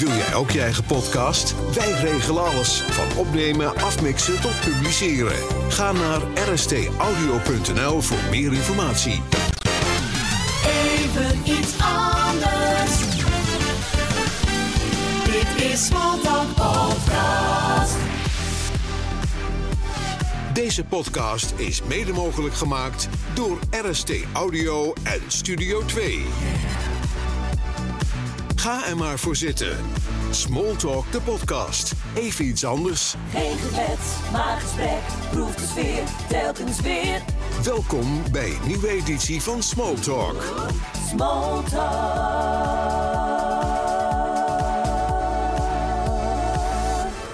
Wil jij ook je eigen podcast? Wij regelen alles. Van opnemen, afmixen tot publiceren. Ga naar rstaudio.nl voor meer informatie. Even iets anders. Dit is Smalltalk Podcast. Deze podcast is mede mogelijk gemaakt door RST Audio en Studio 2. Ga er maar voor zitten. Smalltalk de podcast. Even iets anders. Geen gebed, maar gesprek. Proef de sfeer, telkens weer. Welkom bij een nieuwe editie van Smalltalk. Smalltalk.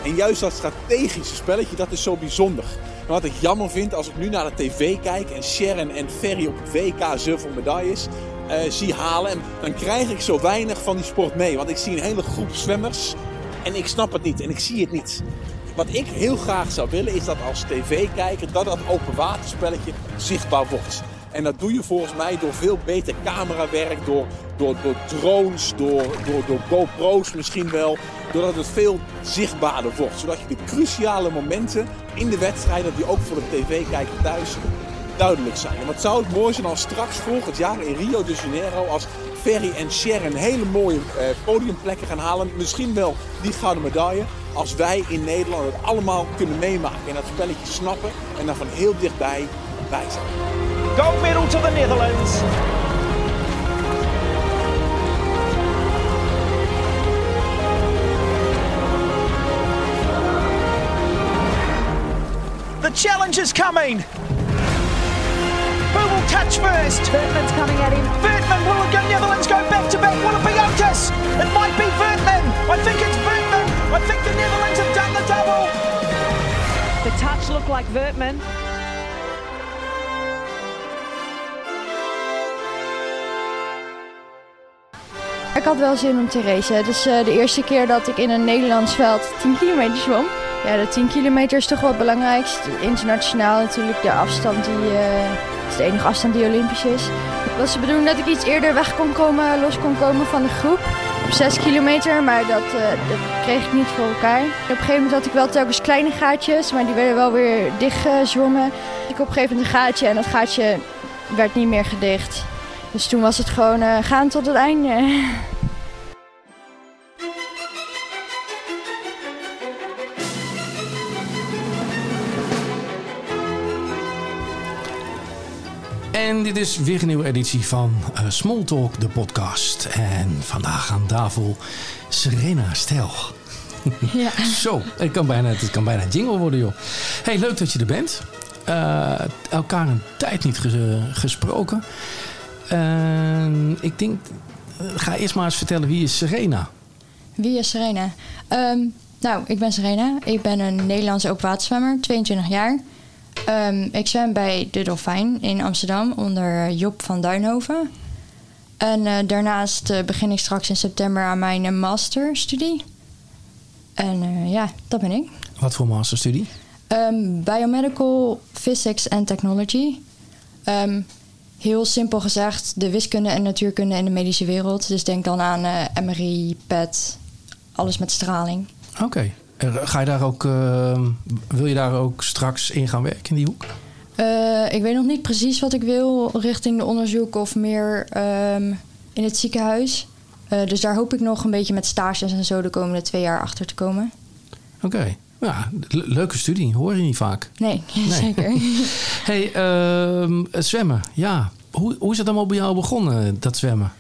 En juist dat strategische spelletje, dat is zo bijzonder. En wat ik jammer vind, als ik nu naar de tv kijk en Sharon en Ferry op het WK zoveel medailles zie halen, en dan krijg ik zo weinig van die sport mee. Want ik zie een hele groep zwemmers en ik snap het niet en ik zie het niet. Wat ik heel graag zou willen is dat als tv-kijker dat open waterspelletje zichtbaar wordt. En dat doe je volgens mij door veel beter camerawerk, door drones, door GoPro's misschien wel. Doordat het veel zichtbaarder wordt. Zodat je de cruciale momenten in de wedstrijd, dat die ook voor de tv-kijker thuis duidelijk zijn. En wat zou het mooi zijn als straks volgend jaar in Rio de Janeiro, als Ferry en Sharon hele mooie podiumplekken gaan halen. Misschien wel die gouden medaille. Als wij in Nederland het allemaal kunnen meemaken en dat spelletje snappen en daar van heel dichtbij bij zijn. Go middle to the Netherlands. The challenge is coming. Who will touch first? Vertman's coming at him. Vertman, will the Netherlands go back to back? Will it be Otis? It might be Vertman. I think it's Vertman. I think the Netherlands have done the double. The touch looked like Vertman. Ik had wel zin om te racen. Dus de eerste keer dat ik in een Nederlands veld 10 kilometer zwom. Ja, de 10 kilometer is toch wel het belangrijkste. Internationaal natuurlijk de afstand die... is de enige afstand die olympisch is. Het was de bedoeling dat ik iets eerder weg kon komen, los kon komen van de groep. Op 6 kilometer, maar dat kreeg ik niet voor elkaar. Op een gegeven moment had ik wel telkens kleine gaatjes, maar die werden wel weer dichtgezwommen. Ik op een gegeven moment een gaatje en dat gaatje werd niet meer gedicht. Dus toen was het gewoon gaan tot het einde. En dit is weer een nieuwe editie van Smalltalk, de podcast. En vandaag aan tafel Serena Stel. Ja. Zo, het kan bijna jingle worden, joh. Hey, leuk dat je er bent. Elkaar een tijd niet gesproken. Ik denk, ga eerst maar eens vertellen, wie is Serena? Wie is Serena? Nou, ik ben Serena. Ik ben een Nederlandse openwaterzwemmer, 22 jaar. Ik zwem bij De Dolfijn in Amsterdam onder Job van Duinhoven. En daarnaast begin ik straks in september aan mijn masterstudie. En ja, dat ben ik. Wat voor masterstudie? Biomedical Physics and Technology. Heel simpel gezegd, de wiskunde en natuurkunde in de medische wereld. Dus denk dan aan MRI, PET, alles met straling. Oké. Okay. Ga je daar ook, wil je daar ook straks in gaan werken, in die hoek? Ik weet nog niet precies wat ik wil richting de onderzoek of meer in het ziekenhuis. Dus daar hoop ik nog een beetje met stages en zo de komende 2 jaar achter te komen. Oké. Okay. Ja, leuke studie. Hoor je niet vaak. Nee. Zeker. Hey, zwemmen. Ja. Hoe is het allemaal bij jou begonnen, dat zwemmen?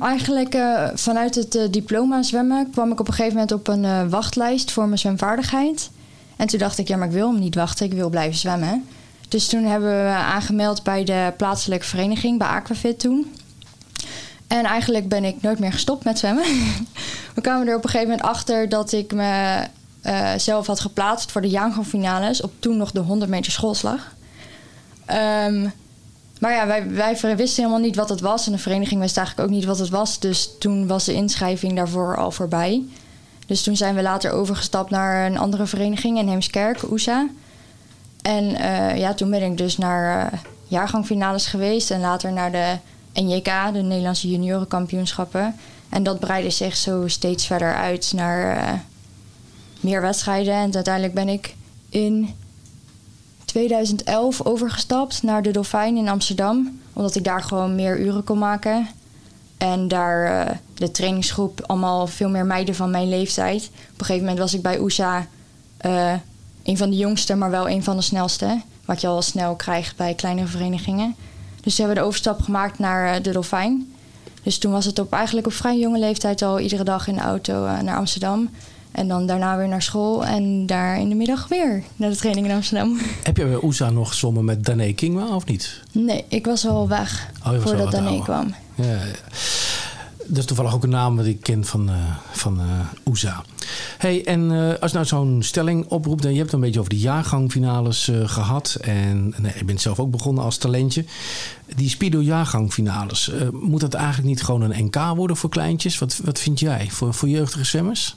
Eigenlijk vanuit het diploma zwemmen kwam ik op een gegeven moment op een wachtlijst voor mijn zwemvaardigheid. En toen dacht ik, ja, maar ik wil hem niet wachten, ik wil blijven zwemmen. Dus toen hebben we aangemeld bij de plaatselijke vereniging, bij Aquafit toen. En eigenlijk ben ik nooit meer gestopt met zwemmen. We kwamen er op een gegeven moment achter dat ik me zelf had geplaatst voor de jaargangfinales op toen nog de 100 meter schoolslag. Maar ja, wij wisten helemaal niet wat het was. En de vereniging wist eigenlijk ook niet wat het was. Dus toen was de inschrijving daarvoor al voorbij. Dus toen zijn we later overgestapt naar een andere vereniging in Heemskerk, OESA. En ja, toen ben ik dus naar jaargangfinales geweest. En later naar de NJK, de Nederlandse juniorenkampioenschappen. En dat breidde zich zo steeds verder uit naar meer wedstrijden. En uiteindelijk ben ik in 2011 overgestapt naar De Dolfijn in Amsterdam. Omdat ik daar gewoon meer uren kon maken. En daar de trainingsgroep allemaal veel meer meiden van mijn leeftijd. Op een gegeven moment was ik bij OESA een van de jongste, maar wel een van de snelste. Wat je al snel krijgt bij kleinere verenigingen. Dus toen hebben we de overstap gemaakt naar De Dolfijn. Dus toen was het eigenlijk op vrij jonge leeftijd al iedere dag in de auto naar Amsterdam. En dan daarna weer naar school en daar in de middag weer naar de training in Amsterdam. Heb je bij OESA nog gezongen met Dané Kingma of niet? Nee, ik was al weg voordat Dané kwam. Ja, ja. Dat is toevallig ook een naam die ik ken van OESA. Hey, en als nou zo'n stelling oproept... Dan, je hebt het een beetje over de jaargangfinales gehad. En nee, je bent zelf ook begonnen als talentje. Die Speedo-jaargangfinales. Moet dat eigenlijk niet gewoon een NK worden voor kleintjes? Wat vind jij voor jeugdige zwemmers?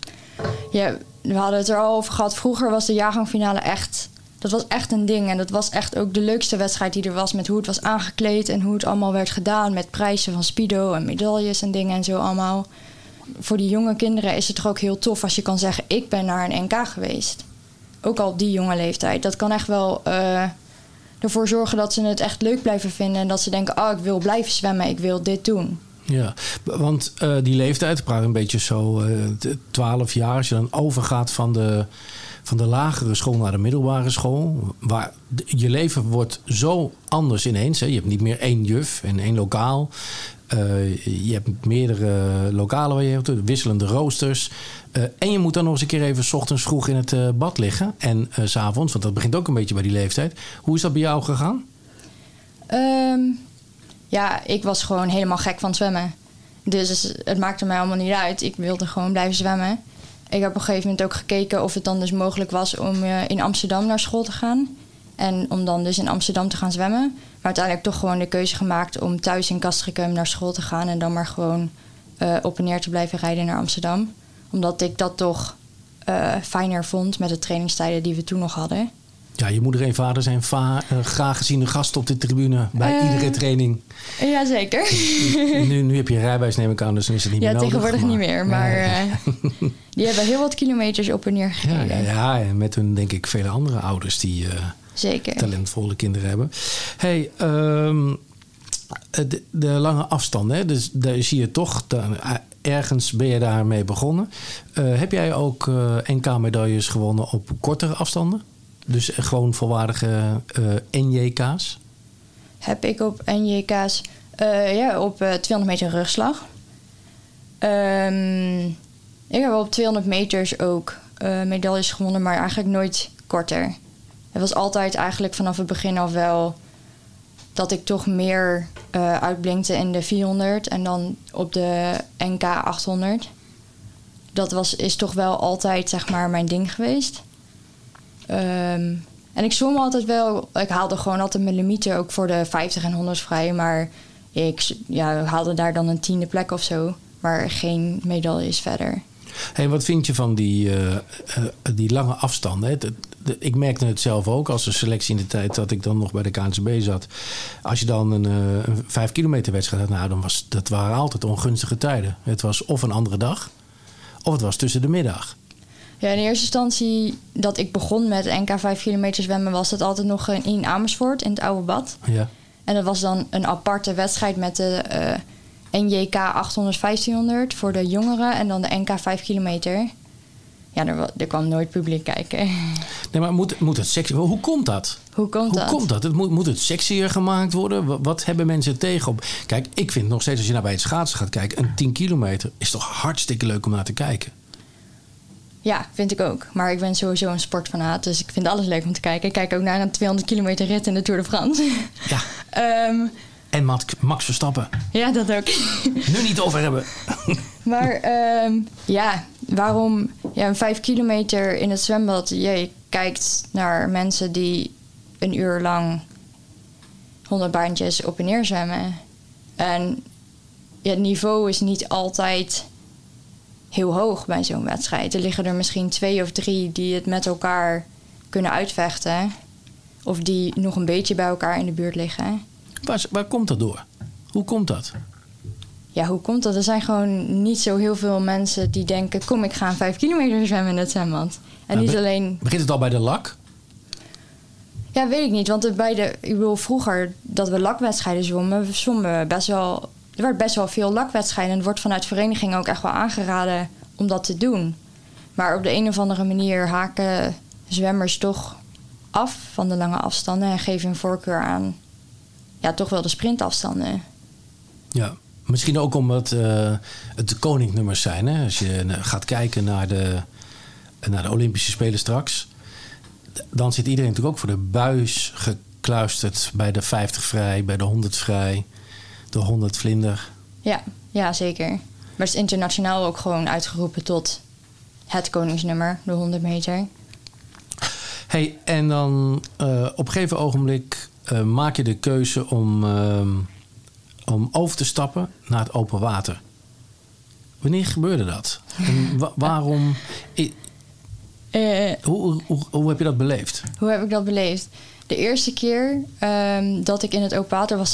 Ja, we hadden het er al over gehad. Vroeger was de jaargangfinale echt... Dat was echt een ding. En dat was echt ook de leukste wedstrijd die er was. Met hoe het was aangekleed en hoe het allemaal werd gedaan. Met prijzen van Speedo en medailles en dingen en zo allemaal. Voor die jonge kinderen is het toch ook heel tof als je kan zeggen... ik ben naar een NK geweest. Ook al op die jonge leeftijd. Dat kan echt wel ervoor zorgen dat ze het echt leuk blijven vinden. En dat ze denken, oh, ik wil blijven zwemmen, ik wil dit doen. Ja, want die leeftijd, ik praat een beetje zo 12 jaar... als je dan overgaat van de lagere school naar de middelbare school... waar je leven wordt zo anders ineens. Hè. Je hebt niet meer één juf en één lokaal... je hebt meerdere lokalen waar je hebt, wisselende roosters. En je moet dan nog eens een keer even 's ochtends vroeg in het bad liggen. En 's avonds, want dat begint ook een beetje bij die leeftijd. Hoe is dat bij jou gegaan? Ja, ik was gewoon helemaal gek van zwemmen. Dus het maakte mij allemaal niet uit. Ik wilde gewoon blijven zwemmen. Ik heb op een gegeven moment ook gekeken of het dan dus mogelijk was... om in Amsterdam naar school te gaan. En om dan dus in Amsterdam te gaan zwemmen... Maar uiteindelijk toch gewoon de keuze gemaakt om thuis in Castricum naar school te gaan... en dan maar gewoon op en neer te blijven rijden naar Amsterdam. Omdat ik dat toch fijner vond met de trainingstijden die we toen nog hadden. Ja, je moeder en vader zijn graag geziene gasten op de tribune bij iedere training. Jazeker. Nu heb je rijbewijs, neem ik aan, dus dan is het niet meer nodig. Ja, tegenwoordig niet meer, maar die hebben heel wat kilometers op en neer gereden. Ja, en met hun denk ik vele andere ouders die... Zeker. Talentvolle kinderen hebben. Hey, de lange afstand, hè? Dus daar zie je toch, ergens ben je daarmee begonnen. Heb jij ook NK-medailles gewonnen op kortere afstanden? Dus gewoon volwaardige NJK's? Heb ik op NJK's, op 200 meter rugslag. Ik heb op 200 meters ook medailles gewonnen, maar eigenlijk nooit korter. Het was altijd eigenlijk vanaf het begin al wel dat ik toch meer uitblinkte in de 400 en dan op de NK 800. Dat is toch wel altijd zeg maar mijn ding geweest. En ik zwom altijd wel, ik haalde gewoon altijd mijn limieten ook voor de 50 en 100 vrij. Maar ik haalde daar dan een 10e plek of zo, maar geen medaille is verder. Hey, wat vind je van die lange afstanden? Hè? Ik merkte het zelf ook als een selectie in de tijd dat ik dan nog bij de KNCB zat. Als je dan een 5 kilometer wedstrijd had, nou, dan waren altijd ongunstige tijden. Het was of een andere dag, of het was tussen de middag. Ja, in eerste instantie dat ik begon met NK 5 kilometer zwemmen... was dat altijd nog in Amersfoort, in het oude bad. Ja. En dat was dan een aparte wedstrijd met de NJK 800-1500 voor de jongeren en dan de NK 5 kilometer... Ja, er kwam nooit publiek kijken. Nee, maar moet het sexy... Hoe komt dat? Het moet het sexier gemaakt worden? Wat hebben mensen tegen? Kijk, ik vind nog steeds als je naar bij het schaatsen gaat kijken... een 10 kilometer is toch hartstikke leuk om naar te kijken? Ja, vind ik ook. Maar ik ben sowieso een sportfanaat. Dus ik vind alles leuk om te kijken. Ik kijk ook naar een 200 kilometer rit in de Tour de France. Ja. En Max Verstappen. Ja, dat ook. Nu niet over hebben. Maar waarom... Ja, een 5 kilometer in het zwembad... Je kijkt naar mensen die een uur lang 100 baantjes op en neer zwemmen. En ja, het niveau is niet altijd heel hoog bij zo'n wedstrijd. Er liggen er misschien 2 of 3 die het met elkaar kunnen uitvechten. Of die nog een beetje bij elkaar in de buurt liggen. Waar komt dat door? Hoe komt dat? ja, hoe komt dat? Er zijn gewoon niet zo heel veel mensen die denken, kom, ik ga 5 kilometer zwemmen in het zwembad. En nou, niet alleen... Begint het al bij de lak? Ja, weet ik niet. Want vroeger dat we lakwedstrijden zwommen best wel... Er werd best wel veel lakwedstrijden. En het wordt vanuit verenigingen ook echt wel aangeraden om dat te doen. Maar op de een of andere manier haken zwemmers toch af van de lange afstanden. En geven hun voorkeur aan, ja, toch wel de sprintafstanden. Ja, misschien ook omdat het de koningnummers zijn. Hè? Als je gaat kijken naar de Olympische Spelen straks. Dan zit iedereen natuurlijk ook voor de buis gekluisterd bij de 50 vrij, bij de 100 vrij, de 100 vlinder. Ja, zeker. Maar het is internationaal ook gewoon uitgeroepen tot het koningsnummer, de 100 meter. Hey, en dan op een gegeven ogenblik maak je de keuze om over te stappen naar het open water. Wanneer gebeurde dat? En waarom... Hoe heb je dat beleefd? Hoe heb ik dat beleefd? De eerste keer dat ik in het open water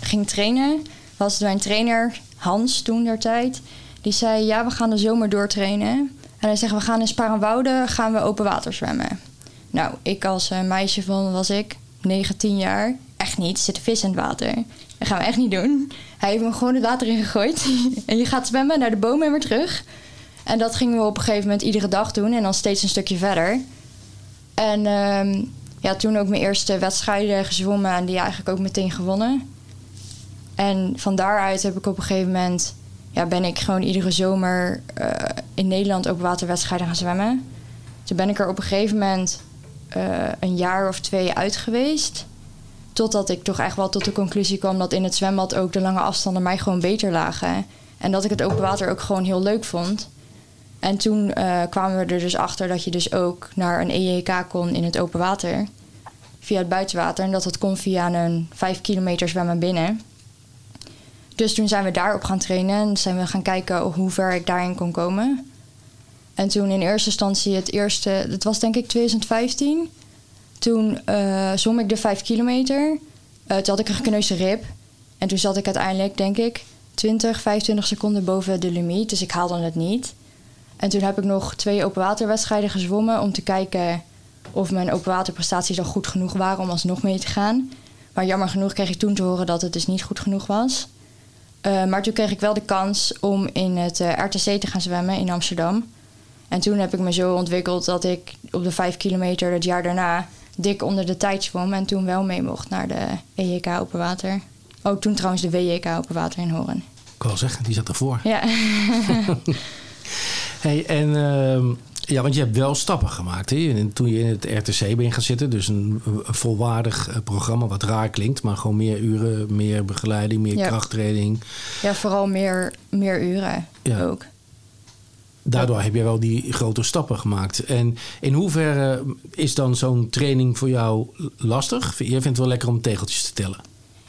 ging trainen... was het mijn trainer, Hans, toen der tijd. Die zei, ja, we gaan de zomer doortrainen. En hij zegt, we gaan in Spaarnwoude open water zwemmen. Nou, ik als meisje van, 19 jaar... Echt niet, er zit een vis in het water. Dat gaan we echt niet doen. Hij heeft me gewoon het water ingegooid. En je gaat zwemmen naar de boom en weer terug... En dat gingen we op een gegeven moment iedere dag doen. En dan steeds een stukje verder. En toen ook mijn eerste wedstrijden gezwommen. En die eigenlijk ook meteen gewonnen. En van daaruit heb ik op een gegeven moment... Ja, ben ik gewoon iedere zomer in Nederland open waterwedstrijden gaan zwemmen. Toen ben ik er op een gegeven moment een jaar of 2 uit geweest. Totdat ik toch echt wel tot de conclusie kwam... dat in het zwembad ook de lange afstanden mij gewoon beter lagen. En dat ik het open water ook gewoon heel leuk vond. En toen kwamen we er dus achter dat je dus ook naar een EJK kon in het open water. Via het buitenwater. En dat kon via een 5 kilometer zwemmen binnen. Dus toen zijn we daarop gaan trainen. En zijn we gaan kijken hoe ver ik daarin kon komen. En toen in eerste instantie dat was denk ik 2015. Toen zwom ik de 5 kilometer. Toen had ik een gekneusde rib. En toen zat ik uiteindelijk denk ik 20, 25 seconden boven de limiet. Dus ik haalde het niet. En toen heb ik nog 2 openwaterwedstrijden gezwommen... om te kijken of mijn openwaterprestaties al goed genoeg waren... om alsnog mee te gaan. Maar jammer genoeg kreeg ik toen te horen dat het dus niet goed genoeg was. Maar toen kreeg ik wel de kans om in het RTC te gaan zwemmen in Amsterdam. En toen heb ik me zo ontwikkeld dat ik op de 5 kilometer... het jaar daarna dik onder de tijd zwom... en toen wel mee mocht naar de EJK openwater. Ook toen trouwens de WJK openwater in Hoorn. Ik wou zeggen, die zat ervoor. Ja. Hey, en want je hebt wel stappen gemaakt. Hè? Toen je in het RTC bent gaan zitten, dus een volwaardig programma, wat raar klinkt, maar gewoon meer uren, meer begeleiding, meer krachttraining. Ja, vooral meer uren ook. Daardoor heb je wel die grote stappen gemaakt. En in hoeverre is dan zo'n training voor jou lastig? Je vindt het wel lekker om tegeltjes te tellen.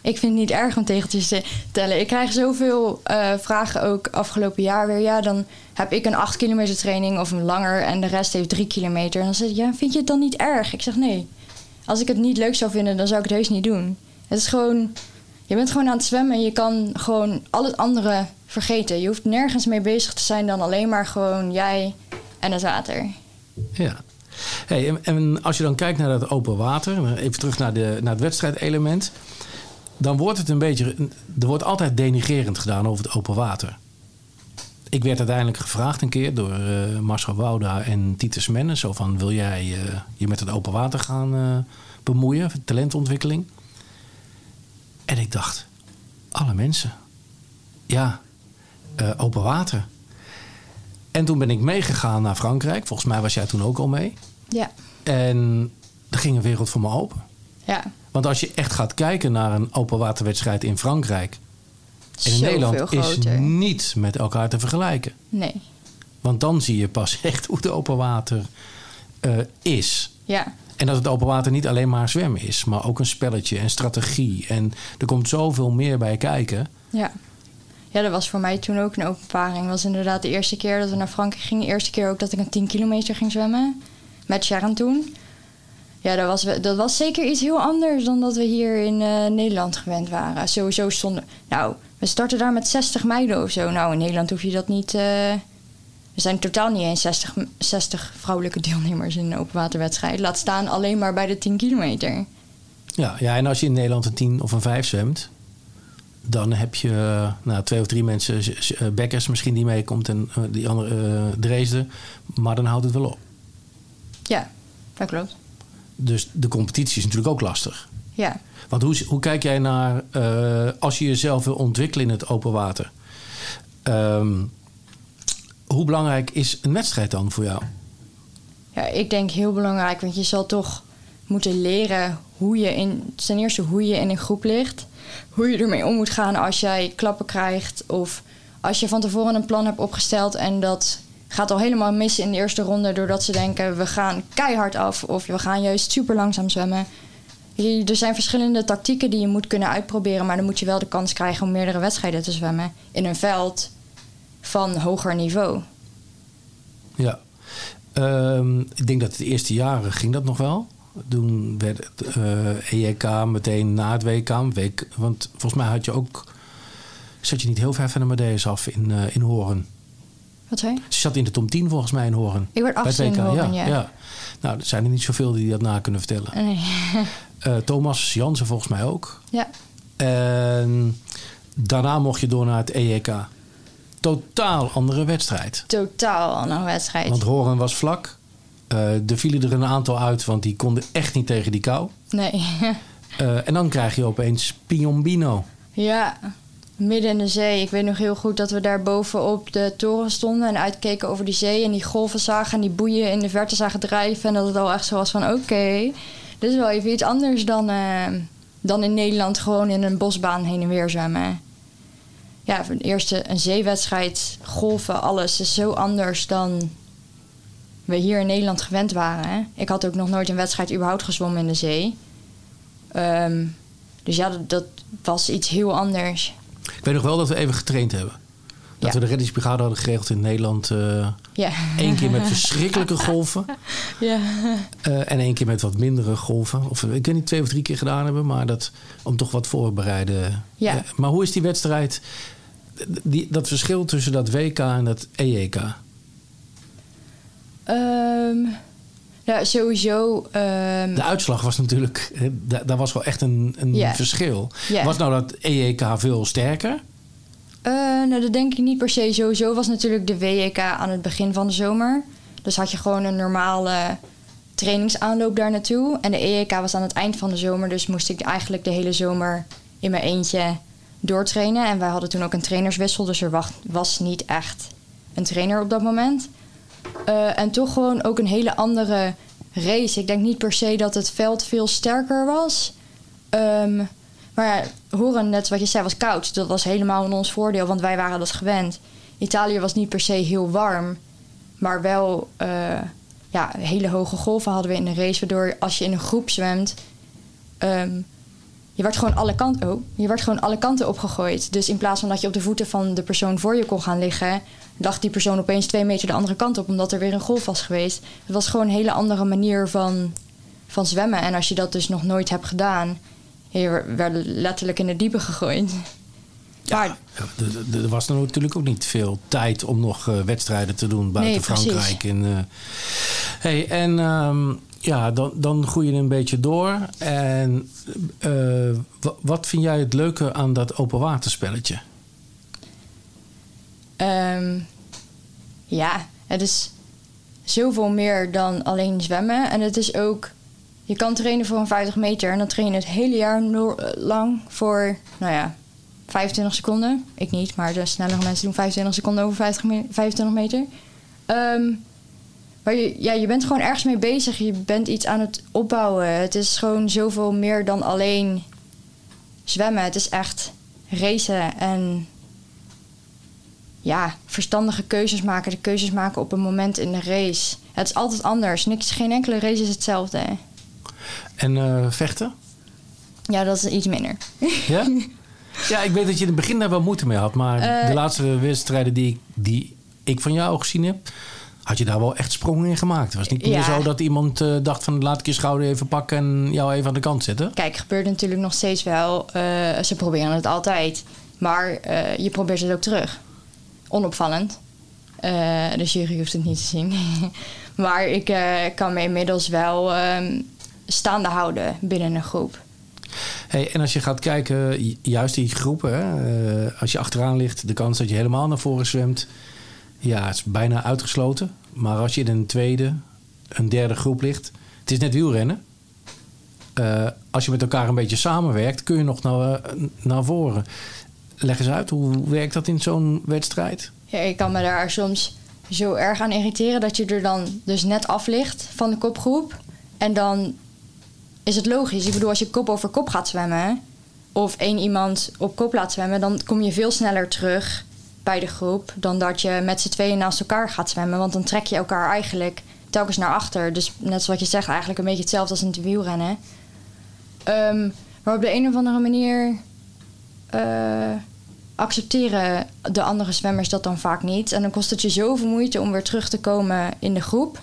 Ik vind het niet erg om tegeltjes te tellen. Ik krijg zoveel vragen ook afgelopen jaar weer. Ja, dan heb ik een 8 kilometer training of een langer... en de rest heeft 3 kilometer. En dan zeg ik, ja, vind je het dan niet erg? Ik zeg, nee. Als ik het niet leuk zou vinden, dan zou ik het heus niet doen. Het is gewoon... Je bent gewoon aan het zwemmen en je kan gewoon al het andere vergeten. Je hoeft nergens mee bezig te zijn dan alleen maar gewoon jij en het water. Ja. Hey, en als je dan kijkt naar dat open water... even terug naar het wedstrijdelement... Dan wordt het een beetje... Er wordt altijd denigrerend gedaan over het open water. Ik werd uiteindelijk gevraagd een keer door Marcel Wouda en Titus Menne. Zo van, wil jij je met het open water gaan bemoeien? Talentontwikkeling. En ik dacht, alle mensen. Ja, open water. En toen ben ik meegegaan naar Frankrijk. Volgens mij was jij toen ook al mee. Ja. En er ging een wereld voor me open. Ja. Want als je echt gaat kijken naar een openwaterwedstrijd in Frankrijk... en in Nederland is niet met elkaar te vergelijken. Nee. Want dan zie je pas echt hoe het openwater is. Ja. En dat het openwater niet alleen maar zwemmen is... maar ook een spelletje en strategie. En er komt zoveel meer bij kijken. Ja. Ja, dat was voor mij toen ook een openbaring. Dat was inderdaad de eerste keer dat we naar Frankrijk gingen. De eerste keer ook dat ik een 10 kilometer ging zwemmen. Met Sharon toen... Ja, dat was zeker iets heel anders dan dat we hier in Nederland gewend waren. Sowieso stonden... Nou, we starten daar met 60 meiden of zo. Nou, in Nederland hoef je dat niet... Er zijn totaal niet eens 60 vrouwelijke deelnemers in een openwaterwedstrijd. Laat staan alleen maar bij de 10 kilometer. Ja, en als je in Nederland een 10 of een 5 zwemt... dan heb je 2 of 3 mensen, bekkers misschien die meekomt... en die andere Dresden, maar dan houdt het wel op. Ja, dat klopt. Dus de competitie is natuurlijk ook lastig. Ja. Want hoe kijk jij naar... als je jezelf wil ontwikkelen in het open water... hoe belangrijk is een wedstrijd dan voor jou? Ja, ik denk heel belangrijk. Want je zal toch moeten leren ten eerste hoe je in een groep ligt. Hoe je ermee om moet gaan als jij klappen krijgt. Of als je van tevoren een plan hebt opgesteld. En dat gaat al helemaal mis in de eerste ronde. Doordat ze denken, we gaan keihard af. Of we gaan juist super langzaam zwemmen. Er zijn verschillende tactieken die je moet kunnen uitproberen. Maar dan moet je wel de kans krijgen om meerdere wedstrijden te zwemmen. In een veld... van hoger niveau. Ja. Ik denk dat de eerste jaren ging dat nog wel. Toen werd het EJK meteen na het WK. Want volgens mij zat je niet heel ver van de medailles af in Hoorn. Wat zei je? Ze zat in de top 10 volgens mij in Hoorn. Ik werd 8e in Hoorn, ja. Nou, er zijn er niet zoveel die dat na kunnen vertellen. Nee. Thomas Jansen volgens mij ook. Ja. En daarna mocht je door naar het EJK. Totaal andere wedstrijd. Want Hoorn was vlak. Er vielen er een aantal uit, want die konden echt niet tegen die kou. Nee. En dan krijg je opeens Pionbino. Ja, midden in de zee. Ik weet nog heel goed dat we daar boven op de toren stonden... en uitkeken over die zee en die golven zagen... en die boeien in de verte zagen drijven... en dat het al echt zo was van oké, dit is wel even iets anders dan in Nederland... gewoon in een bosbaan heen en weer zwemmen. Ja, voor het eerste een zeewedstrijd, golven, alles is zo anders dan we hier in Nederland gewend waren. Hè? Ik had ook nog nooit een wedstrijd überhaupt gezwommen in de zee. Dus ja, dat was iets heel anders. Ik weet nog wel dat we even getraind hebben. Dat we de reddingsbrigade hadden geregeld in Nederland. 1 keer met verschrikkelijke golven. Ja. En 1 keer met wat mindere golven. Of ik weet niet, 2 of 3 keer gedaan hebben. Maar dat om toch wat voor te bereiden. Ja. Maar hoe is die wedstrijd... dat verschil tussen dat WK en dat EJK? Sowieso... De uitslag was natuurlijk... Daar was wel echt een verschil. Yeah. Was nou dat EJK veel sterker? Dat denk ik niet per se. Sowieso was natuurlijk de WJK aan het begin van de zomer. Dus had je gewoon een normale trainingsaanloop daar naartoe. En de EJK was aan het eind van de zomer. Dus moest ik eigenlijk de hele zomer in mijn eentje doortrainen. En wij hadden toen ook een trainerswissel. Dus er was niet echt een trainer op dat moment. En toch gewoon ook een hele andere race. Ik denk niet per se dat het veld veel sterker was. Maar ja, Hoorn, net wat je zei, was koud. Dat was helemaal in ons voordeel, want wij waren dat gewend. Italië was niet per se heel warm. Maar wel hele hoge golven hadden we in de race. Waardoor als je in een groep zwemt... je werd gewoon alle kanten opgegooid. Dus in plaats van dat je op de voeten van de persoon voor je kon gaan liggen... lag die persoon opeens 2 meter de andere kant op... omdat er weer een golf was geweest. Het was gewoon een hele andere manier van zwemmen. En als je dat dus nog nooit hebt gedaan... Je werd letterlijk in de diepe gegooid. Ja, er was natuurlijk ook niet veel tijd om nog wedstrijden te doen buiten Frankrijk. En, dan groei je een beetje door. En wat vind jij het leuke aan dat openwaterspelletje? Het is zoveel meer dan alleen zwemmen. En het is ook... Je kan trainen voor een 50 meter en dan train je het hele jaar lang voor, 25 seconden. Ik niet, maar de snellere mensen doen 25 seconden over 25 meter. Maar je bent gewoon ergens mee bezig. Je bent iets aan het opbouwen. Het is gewoon zoveel meer dan alleen zwemmen. Het is echt racen en verstandige keuzes maken. De keuzes maken op een moment in de race. Het is altijd anders. Geen enkele race is hetzelfde. En vechten? Ja, dat is iets minder. Ja? Ja, ik weet dat je in het begin daar wel moeite mee had. Maar de laatste wedstrijden die ik van jou gezien heb... had je daar wel echt sprongen in gemaakt. Het was niet meer zo dat iemand dacht van laat ik je schouder even pakken en jou even aan de kant zetten. Kijk, gebeurt natuurlijk nog steeds wel. Ze proberen het altijd. Maar je probeert het ook terug. Onopvallend. De jury hoeft het niet te zien. Maar ik kan me inmiddels wel staande houden binnen een groep. Hey, en als je gaat kijken, juist die groepen, hè, als je achteraan ligt, de kans dat je helemaal naar voren zwemt, ja, is bijna uitgesloten. Maar als je in een tweede, een derde groep ligt, het is net wielrennen. Als je met elkaar een beetje samenwerkt, kun je nog naar voren. Leg eens uit, hoe werkt dat in zo'n wedstrijd? Ja, ik kan me daar soms zo erg aan irriteren dat je er dan dus net af ligt van de kopgroep. En dan is het logisch. Ik bedoel, als je kop over kop gaat zwemmen of één iemand op kop laat zwemmen, dan kom je veel sneller terug bij de groep dan dat je met z'n tweeën naast elkaar gaat zwemmen. Want dan trek je elkaar eigenlijk telkens naar achter. Dus net zoals je zegt, eigenlijk een beetje hetzelfde als in het wielrennen. Maar op de een of andere manier accepteren de andere zwemmers dat dan vaak niet. En dan kost het je zoveel moeite om weer terug te komen in de groep,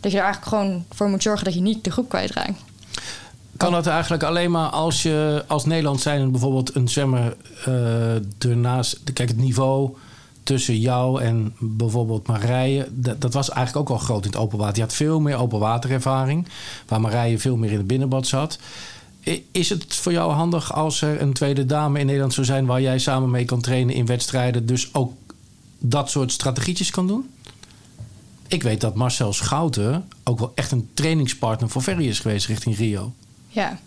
dat je er eigenlijk gewoon voor moet zorgen dat je niet de groep kwijtraakt. Kan dat eigenlijk alleen maar als je als Nederland zijnde bijvoorbeeld een zwemmer ernaast... Kijk, het niveau tussen jou en bijvoorbeeld Marije, dat was eigenlijk ook al groot in het open water. Je had veel meer open waterervaring, waar Marije veel meer in het binnenbad zat. Is het voor jou handig als er een tweede dame in Nederland zou zijn waar jij samen mee kan trainen in wedstrijden, dus ook dat soort strategietjes kan doen? Ik weet dat Marcel Schouten ook wel echt een trainingspartner voor Ferry is geweest richting Rio. Ja.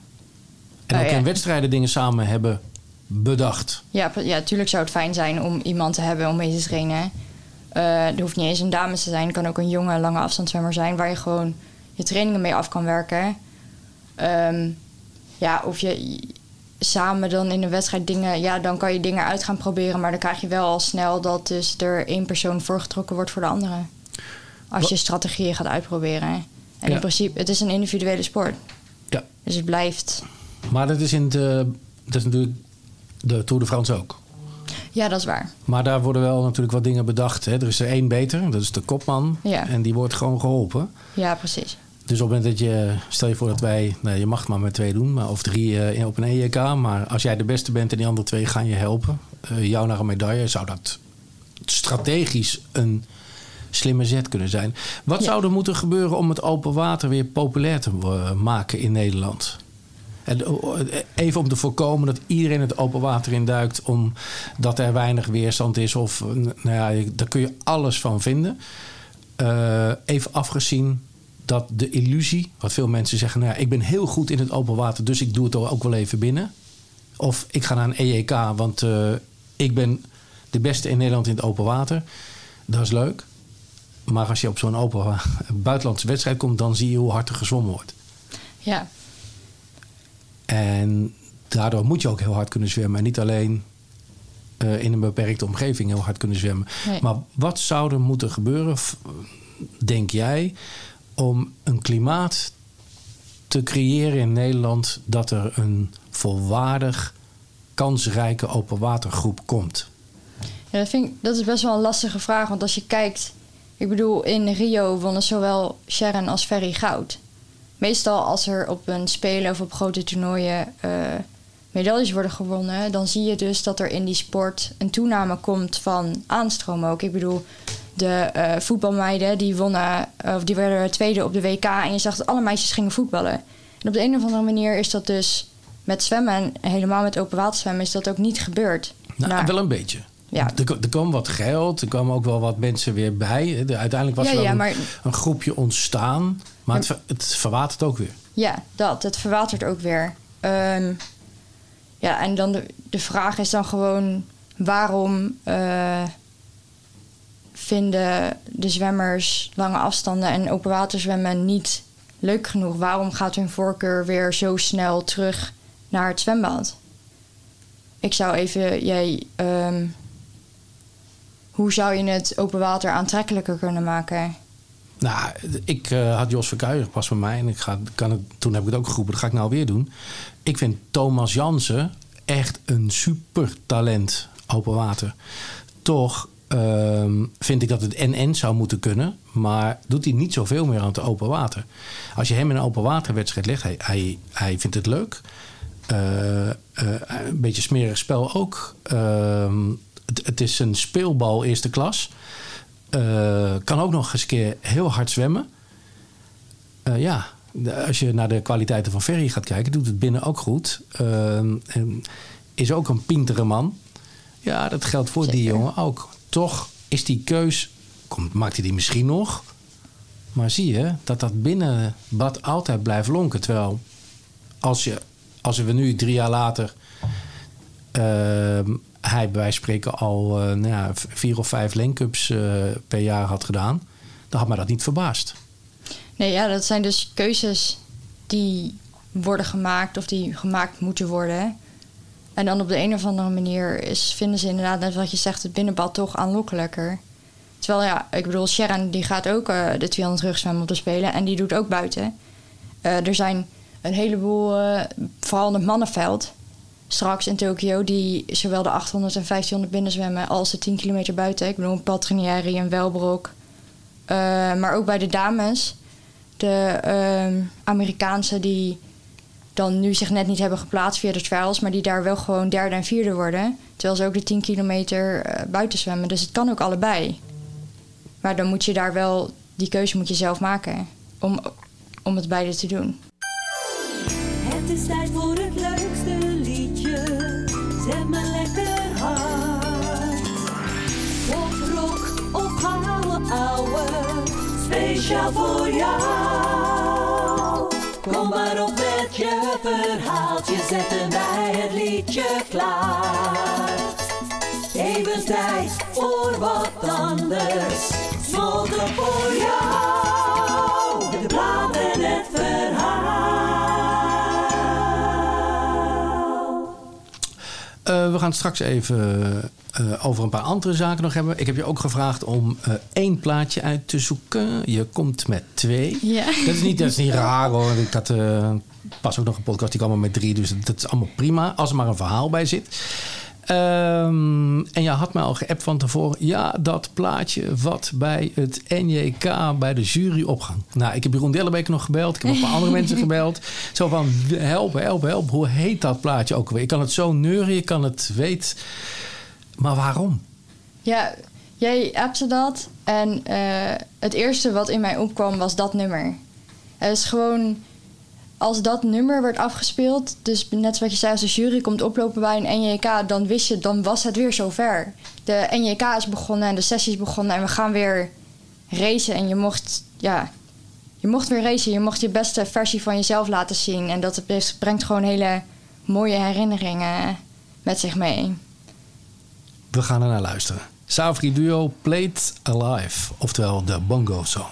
En ook in wedstrijden dingen samen hebben bedacht. Ja, natuurlijk zou het fijn zijn om iemand te hebben om mee te trainen. Er hoeft niet eens een dame te zijn. Het kan ook een jonge, lange afstandszwemmer zijn waar je gewoon je trainingen mee af kan werken. Of je samen dan in een wedstrijd dingen... Ja, dan kan je dingen uit gaan proberen. Maar dan krijg je wel al snel dat dus er één persoon voorgetrokken wordt voor de andere. Als je strategieën gaat uitproberen. En in principe, het is een individuele sport. Ja. Dus het blijft. Maar dat is dat is natuurlijk de Tour de France ook. Ja, dat is waar. Maar daar worden wel natuurlijk wat dingen bedacht. Hè? Er is er één beter, dat is de kopman. Ja. En die wordt gewoon geholpen. Ja, precies. Dus op het moment dat je... Stel je voor dat wij... Nou, je mag maar met twee doen, maar of drie op een EJK. Maar als jij de beste bent en die andere twee gaan je helpen. Jou naar een medaille, zou dat strategisch een slimme zet kunnen zijn. Wat zou er moeten gebeuren om het open water weer populair te maken in Nederland? Even om te voorkomen dat iedereen het open water induikt, omdat er weinig weerstand is. Of daar kun je alles van vinden. Even afgezien dat de illusie, wat veel mensen zeggen, ik ben heel goed in het open water, dus ik doe het ook wel even binnen. Of ik ga naar een EJK, want ik ben de beste in Nederland in het open water. Dat is leuk. Maar als je op zo'n open buitenlandse wedstrijd komt, dan zie je hoe hard er gezwommen wordt. Ja. En daardoor moet je ook heel hard kunnen zwemmen. En niet alleen in een beperkte omgeving heel hard kunnen zwemmen. Nee. Maar wat zou er moeten gebeuren, denk jij, om een klimaat te creëren in Nederland dat er een volwaardig, kansrijke openwatergroep komt? Ja, dat is best wel een lastige vraag. Want als je kijkt... Ik bedoel, in Rio wonnen zowel Sharon als Ferry goud. Meestal als er op een spelen of op grote toernooien medailles worden gewonnen, dan zie je dus dat er in die sport een toename komt van aanstroom ook. Ik bedoel, de voetbalmeiden die wonnen, of die werden tweede op de WK en je zag dat alle meisjes gingen voetballen. En op de een of andere manier is dat dus met zwemmen en helemaal met open water zwemmen is dat ook niet gebeurd. Wel een beetje. Ja. Er kwam wat geld, er kwamen ook wel wat mensen weer bij. Uiteindelijk was een groepje ontstaan, maar het verwatert ook weer. Ja, het verwatert ook weer. En dan de vraag is dan gewoon waarom vinden de zwemmers lange afstanden en open water zwemmen niet leuk genoeg? Waarom gaat hun voorkeur weer zo snel terug naar het zwembad? Ik zou even... Hoe zou je het open water aantrekkelijker kunnen maken? Nou, ik had Jos Verkuijer pas bij mij. En toen heb ik het ook geroepen. Dat ga ik nou weer doen. Ik vind Thomas Jansen echt een supertalent open water. Toch vind ik dat het en zou moeten kunnen. Maar doet hij niet zoveel meer aan het open water. Als je hem in een open waterwedstrijd legt, hij vindt het leuk. Een beetje smerig spel ook. Het is een speelbal eerste klas. Kan ook nog eens een keer heel hard zwemmen. Als je naar de kwaliteiten van Ferry gaat kijken, doet het binnen ook goed. Is ook een pintere man. Ja, dat geldt voor Zeker. Die jongen ook. Toch is die keus, maakt hij die misschien nog. Maar zie je dat binnenbad altijd blijft lonken. Terwijl als we nu 3 jaar later, hij bij wijze van spreken al 4 of 5 lengcups per jaar had gedaan, dan had mij dat niet verbaasd. Nee, ja, dat zijn dus keuzes die worden gemaakt of die gemaakt moeten worden. En dan op de een of andere manier vinden ze inderdaad, net wat je zegt, het binnenbad toch aanlokkelijker. Terwijl, ik bedoel, Sharon die gaat ook de 200 rugzwemmen op de Spelen en die doet ook buiten. Er zijn een heleboel, vooral in het mannenveld, straks in Tokio, die zowel de 800 en 1500 binnenzwemmen als de 10 kilometer buiten. Ik bedoel, Paltrinieri en Wellbrock. Maar ook bij de dames, de Amerikaanse die dan nu zich net niet hebben geplaatst via de trials, maar die daar wel gewoon 3e en 4e worden. Terwijl ze ook de 10 kilometer buiten zwemmen. Dus het kan ook allebei. Maar dan moet je daar wel, die keuze moet je zelf maken om het beide te doen. Het is tijd voor het leukste liedje. Zet maar lekker hard. Of rock of gouden ouwe. Speciaal voor jou. Kom maar op met je verhaaltje. Zetten wij het liedje klaar. Even tijd voor wat anders. Smalltalk voor jou. De plaat en het verhaal. We gaan straks even over een paar andere zaken nog hebben. Ik heb je ook gevraagd om 1 plaatje uit te zoeken. Je komt met 2. Ja. Dat is niet raar hoor. Ik had pas ook nog een podcast die kwam met 3. Dus dat is allemaal prima. Als er maar een verhaal bij zit. En je had mij al geappt van tevoren. Ja, dat plaatje wat bij het NJK bij de jury opgang. Nou, ik heb Jeroen Dellebeke nog gebeld. Ik heb nog een paar andere mensen gebeld. Zo van, help. Hoe heet dat plaatje ook weer? Ik kan het zo neuren, ik kan het weten. Maar waarom? Ja, jij appte dat. En het eerste wat in mij opkwam was dat nummer. Het is gewoon, als dat nummer werd afgespeeld, dus net zoals je zei, als de jury komt oplopen bij een NJK, dan wist je, dan was het weer zover. De NJK is begonnen en de sessies begonnen en we gaan weer racen. En je mocht weer racen. Je mocht je beste versie van jezelf laten zien. En dat brengt gewoon hele mooie herinneringen met zich mee. We gaan ernaar luisteren. Savri Duo Played Alive, oftewel de Bongo Song.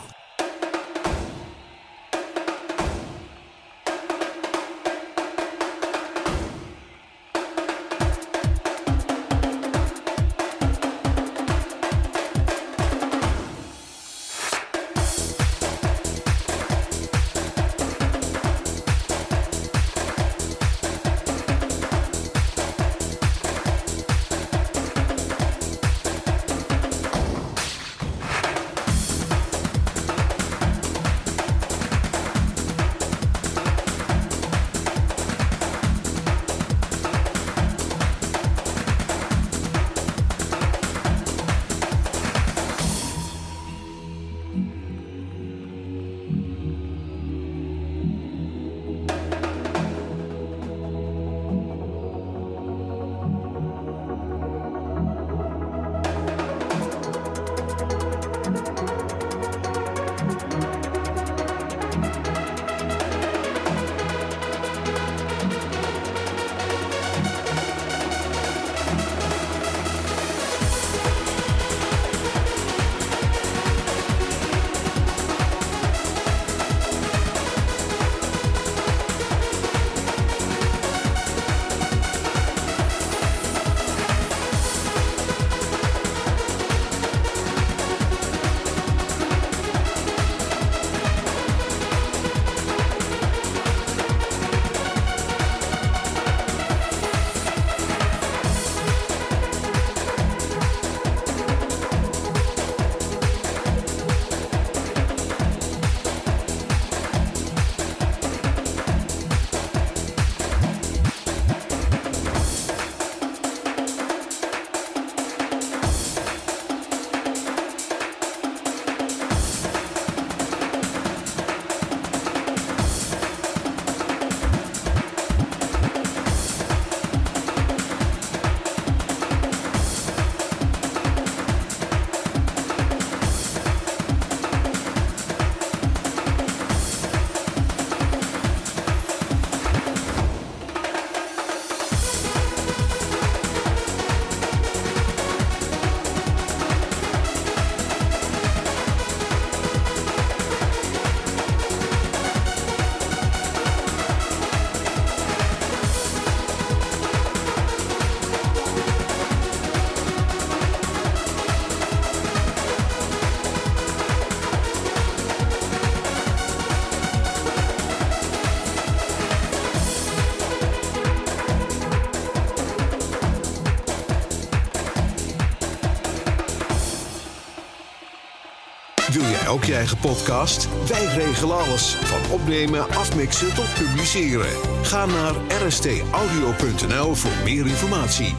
ook je eigen podcast? Wij regelen alles. Van opnemen, afmixen tot publiceren. Ga naar rstaudio.nl voor meer informatie.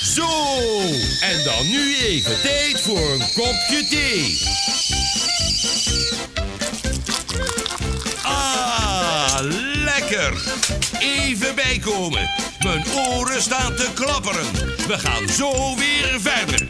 Zo, en dan nu even tijd voor een kopje thee. Ah, lekker. Even bijkomen. Mijn oren staan te klapperen. We gaan zo weer verder.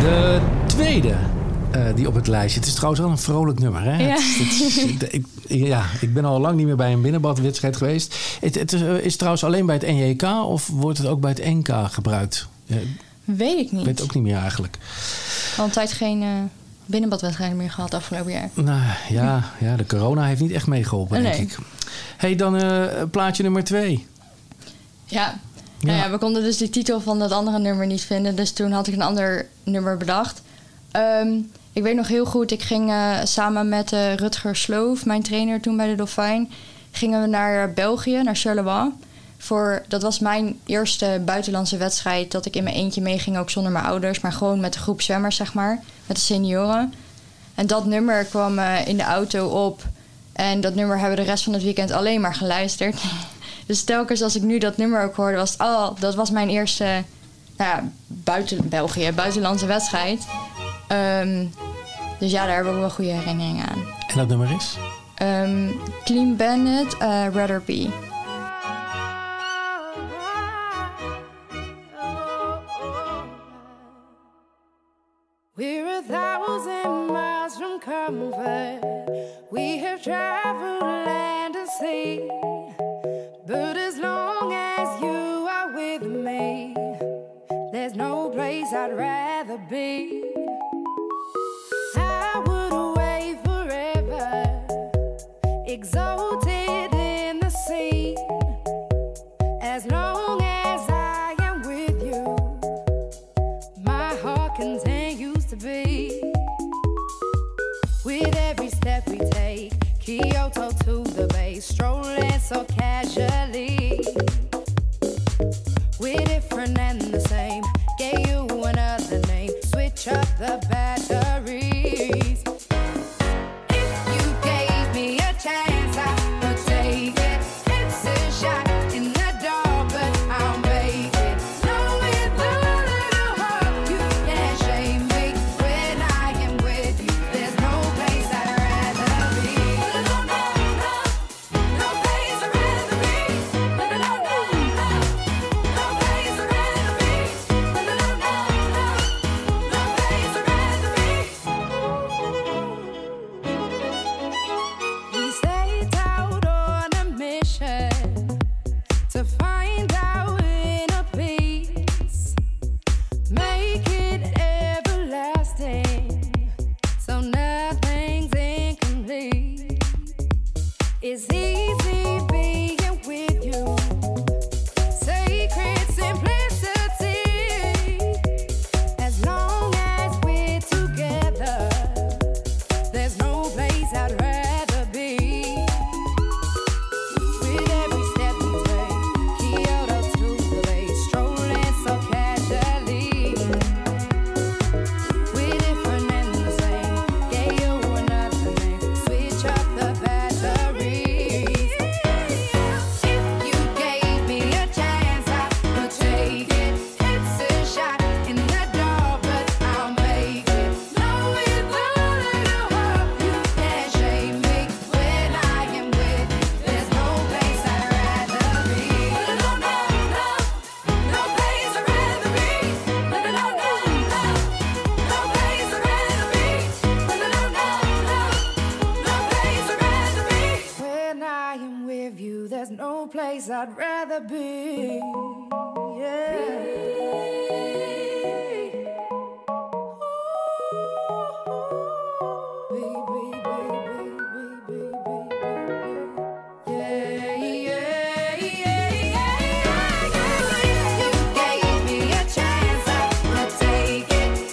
De tweede die op het lijstje. Het is trouwens wel een vrolijk nummer. Hè? Ja. Ik ben al lang niet meer bij een binnenbadwedstrijd geweest. Het is trouwens alleen bij het NJK of wordt het ook bij het NK gebruikt? Weet ik niet. Weet ook niet meer eigenlijk. Al een tijd geen binnenbadwedstrijden meer gehad afgelopen jaar. Nou ja, de corona heeft niet echt meegeholpen, denk ik. Hey, dan plaatje nummer 2. Ja. Ja. Nou ja, we konden dus die titel van dat andere nummer niet vinden. Dus toen had ik een ander nummer bedacht. Ik weet nog heel goed, ik ging samen met Rutger Sloof, mijn trainer toen bij De Dolfijn, gingen we naar België, naar Charleroi. Dat was mijn eerste buitenlandse wedstrijd dat ik in mijn eentje meeging, ook zonder mijn ouders. Maar gewoon met de groep zwemmers, zeg maar, met de senioren. En dat nummer kwam in de auto op. En dat nummer hebben we de rest van het weekend alleen maar geluisterd. Dus telkens als ik nu dat nummer ook hoorde, was het... Oh, dat was mijn eerste buitenlandse wedstrijd. Dus ja, daar hebben we wel goede herinneringen aan. En dat nummer is? Clean Bandit, Rather Be. We're 1,000 miles from comfort. We have traveled land and sea. But as long as you are with me, there's no place I'd rather be. I would away forever, exalted in the sea. As long as I am with you, my heart continues to be. With every step we take, Kyoto to the bay, strolling so casually. We're different and the same. Gave you another name. Switch up the batteries. If you gave me a chance, I would take it. It's a shot in the dark, but I'll make it. Knowing the little heart, you can't shame me when I am with you. There's no place I'd rather be. No place I'd rather be. No place I'd rather be. No place I'd rather be. We set out on a mission to find our inner peace, make it everlasting, so nothing's incomplete. It's easy being with you. Sacred simplicity. As long as we're together, there's no place I'd rather be. With every step we take, Kyoto to the bay, strolling so casually. We're different and the same. Gave you another name. Switch up the batteries. If you gave me a chance, I would take it. It's a shot in the dark, but I'll make it. Knowing the little heart, you can't shame me when I am with you. There's no place I'd rather be. No place I'd rather be. No place I'd rather be. No place I'd rather be. When I am with you, there's no place I'd rather be. Yeah. You gave me a chance, I would take it.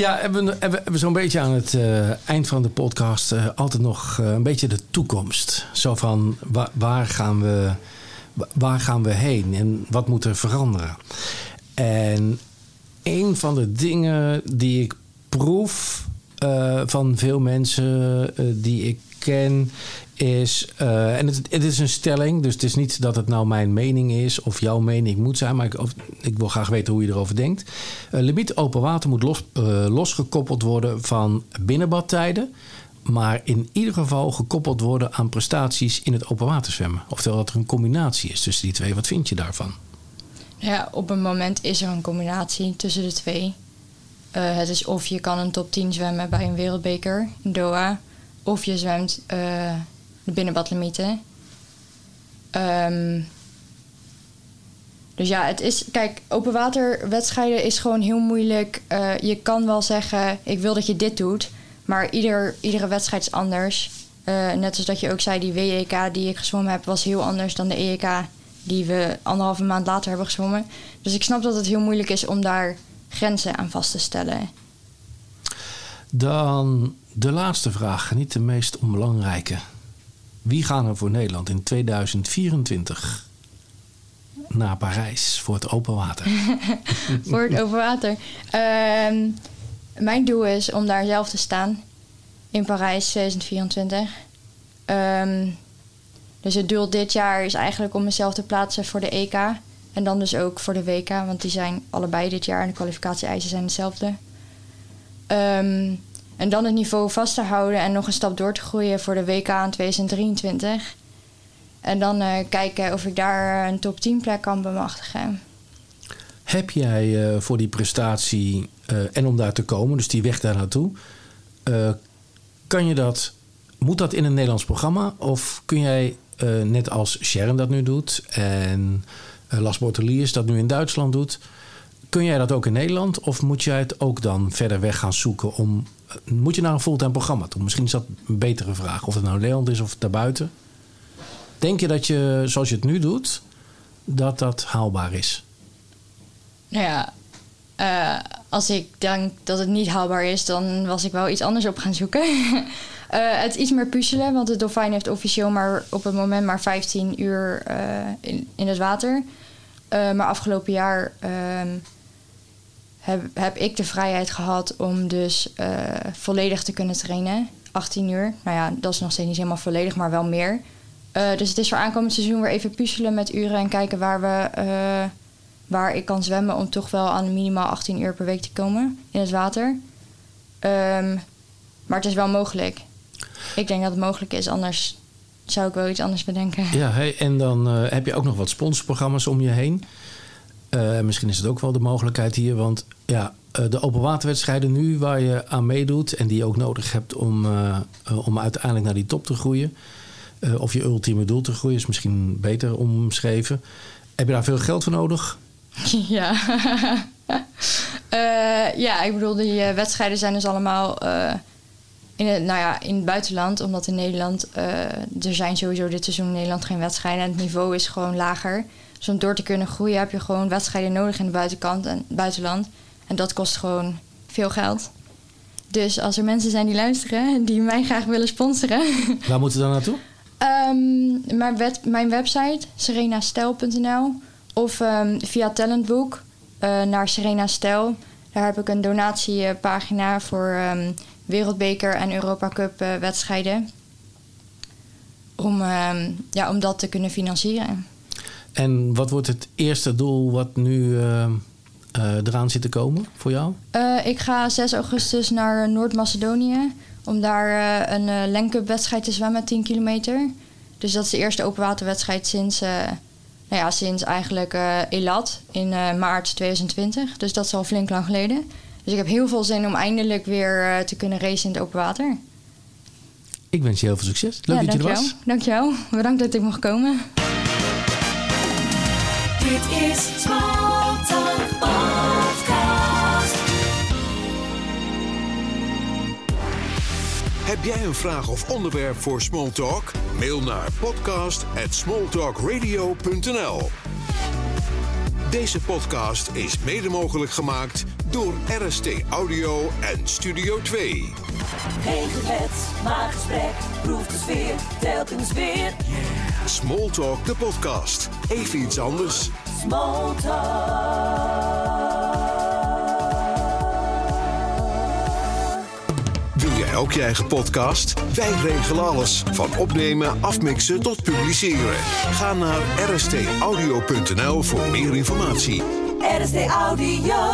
Ja, hebben we zo'n beetje aan het eind van de podcast altijd nog een beetje de toekomst. Zo van, waar gaan we heen en wat moet er veranderen? En een van de dingen die ik proef van veel mensen die ik ken is, en het is een stelling, dus het is niet dat het nou mijn mening is of jouw mening moet zijn, maar ik wil graag weten hoe je erover denkt. Limiet open water moet losgekoppeld worden van binnenbadtijden, maar in ieder geval gekoppeld worden aan prestaties in het open water zwemmen. Oftewel dat er een combinatie is tussen die twee. Wat vind je daarvan? Ja, op een moment is er een combinatie tussen de twee. Het is of je kan een top 10 zwemmen bij een wereldbeker in Doha, of je zwemt de binnenbadlimieten. Dus ja, het is... Kijk, openwaterwedstrijden is gewoon heel moeilijk. Je kan wel zeggen, ik wil dat je dit doet. Maar iedere wedstrijd is anders. Net als dat je ook zei, die WJK die ik gezwommen heb was heel anders dan de EJK die we anderhalve maand later hebben gezwommen. Dus ik snap dat het heel moeilijk is om daar grenzen aan vast te stellen. Dan de laatste vraag, niet de meest onbelangrijke. Wie gaan er voor Nederland in 2024 naar Parijs voor het open water? Voor het open water? Mijn doel is om daar zelf te staan in Parijs 2024. Dus het doel dit jaar is eigenlijk om mezelf te plaatsen voor de EK. En dan dus ook voor de WK, want die zijn allebei dit jaar en de kwalificatie-eisen zijn hetzelfde. En dan het niveau vast te houden en nog een stap door te groeien voor de WK in 2023. En dan kijken of ik daar een top 10 plek kan bemachtigen. Heb jij voor die prestatie, en om daar te komen, dus die weg daar naartoe, moet dat in een Nederlands programma? Of kun jij, net als Sharon dat nu doet en Las Borteliers dat nu in Duitsland doet, kun jij dat ook in Nederland? Of moet jij het ook dan verder weg gaan zoeken? Moet je naar een fulltime programma toe? Misschien is dat een betere vraag. Of het nou Nederland is of daarbuiten. Denk je dat je, zoals je het nu doet, dat haalbaar is? Nou ja, als ik denk dat het niet haalbaar is, dan was ik wel iets anders op gaan zoeken. Het is iets meer puzzelen, want de Dolfijn heeft officieel maar op het moment maar 15 uur in het water. Maar afgelopen jaar heb ik de vrijheid gehad om dus volledig te kunnen trainen. 18 uur. Nou ja, dat is nog steeds niet helemaal volledig, maar wel meer. Dus het is voor aankomend seizoen weer even puzzelen met uren en kijken waar ik kan zwemmen om toch wel aan minimaal 18 uur per week te komen in het water. Maar het is wel mogelijk. Ik denk dat het mogelijk is, anders zou ik wel iets anders bedenken. Ja, hey, en dan heb je ook nog wat sponsorprogramma's om je heen. Misschien is het ook wel de mogelijkheid hier. Want ja, de openwaterwedstrijden nu waar je aan meedoet en die je ook nodig hebt om uiteindelijk naar die top te groeien. Of je ultieme doel te groeien, is misschien beter omschreven. Heb je daar veel geld voor nodig? Ja, ja, ik bedoel, die wedstrijden zijn dus allemaal in het buitenland. Omdat in Nederland, er zijn sowieso dit seizoen in Nederland geen wedstrijden. En het niveau is gewoon lager. Dus om door te kunnen groeien heb je gewoon wedstrijden nodig in het buitenland. En dat kost gewoon veel geld. Dus als er mensen zijn die luisteren, die mij graag willen sponsoren. Waar moeten we dan naartoe? Mijn website, serenastel.nl. Of via Talentbook naar Serena Stel. Daar heb ik een donatiepagina voor Wereldbeker en Europa Cup wedstrijden. Om dat te kunnen financieren. En wat wordt het eerste doel wat nu eraan zit te komen voor jou? Ik ga 6 augustus naar Noord-Macedonië. Om daar een Lencup wedstrijd te zwemmen, 10 kilometer. Dus dat is de eerste openwaterwedstrijd sinds eigenlijk Elat in maart 2020. Dus dat is al flink lang geleden. Dus ik heb heel veel zin om eindelijk weer te kunnen racen in het open water. Ik wens je heel veel succes. Leuk dat je er was. Dankjewel. Bedankt dat ik mocht komen. Dit is Smalltalk Podcast. Heb jij een vraag of onderwerp voor Smalltalk? Mail naar podcast@smalltalkradio.nl. Deze podcast is mede mogelijk gemaakt door RST Audio en Studio 2. Geen gebed, maar gesprek, proef de sfeer, telkens weer. Smalltalk, de podcast. Even iets anders. Smalltalk. Wil jij ook je eigen podcast? Wij regelen alles. Van opnemen, afmixen tot publiceren. Ga naar rstaudio.nl voor meer informatie. RST Audio.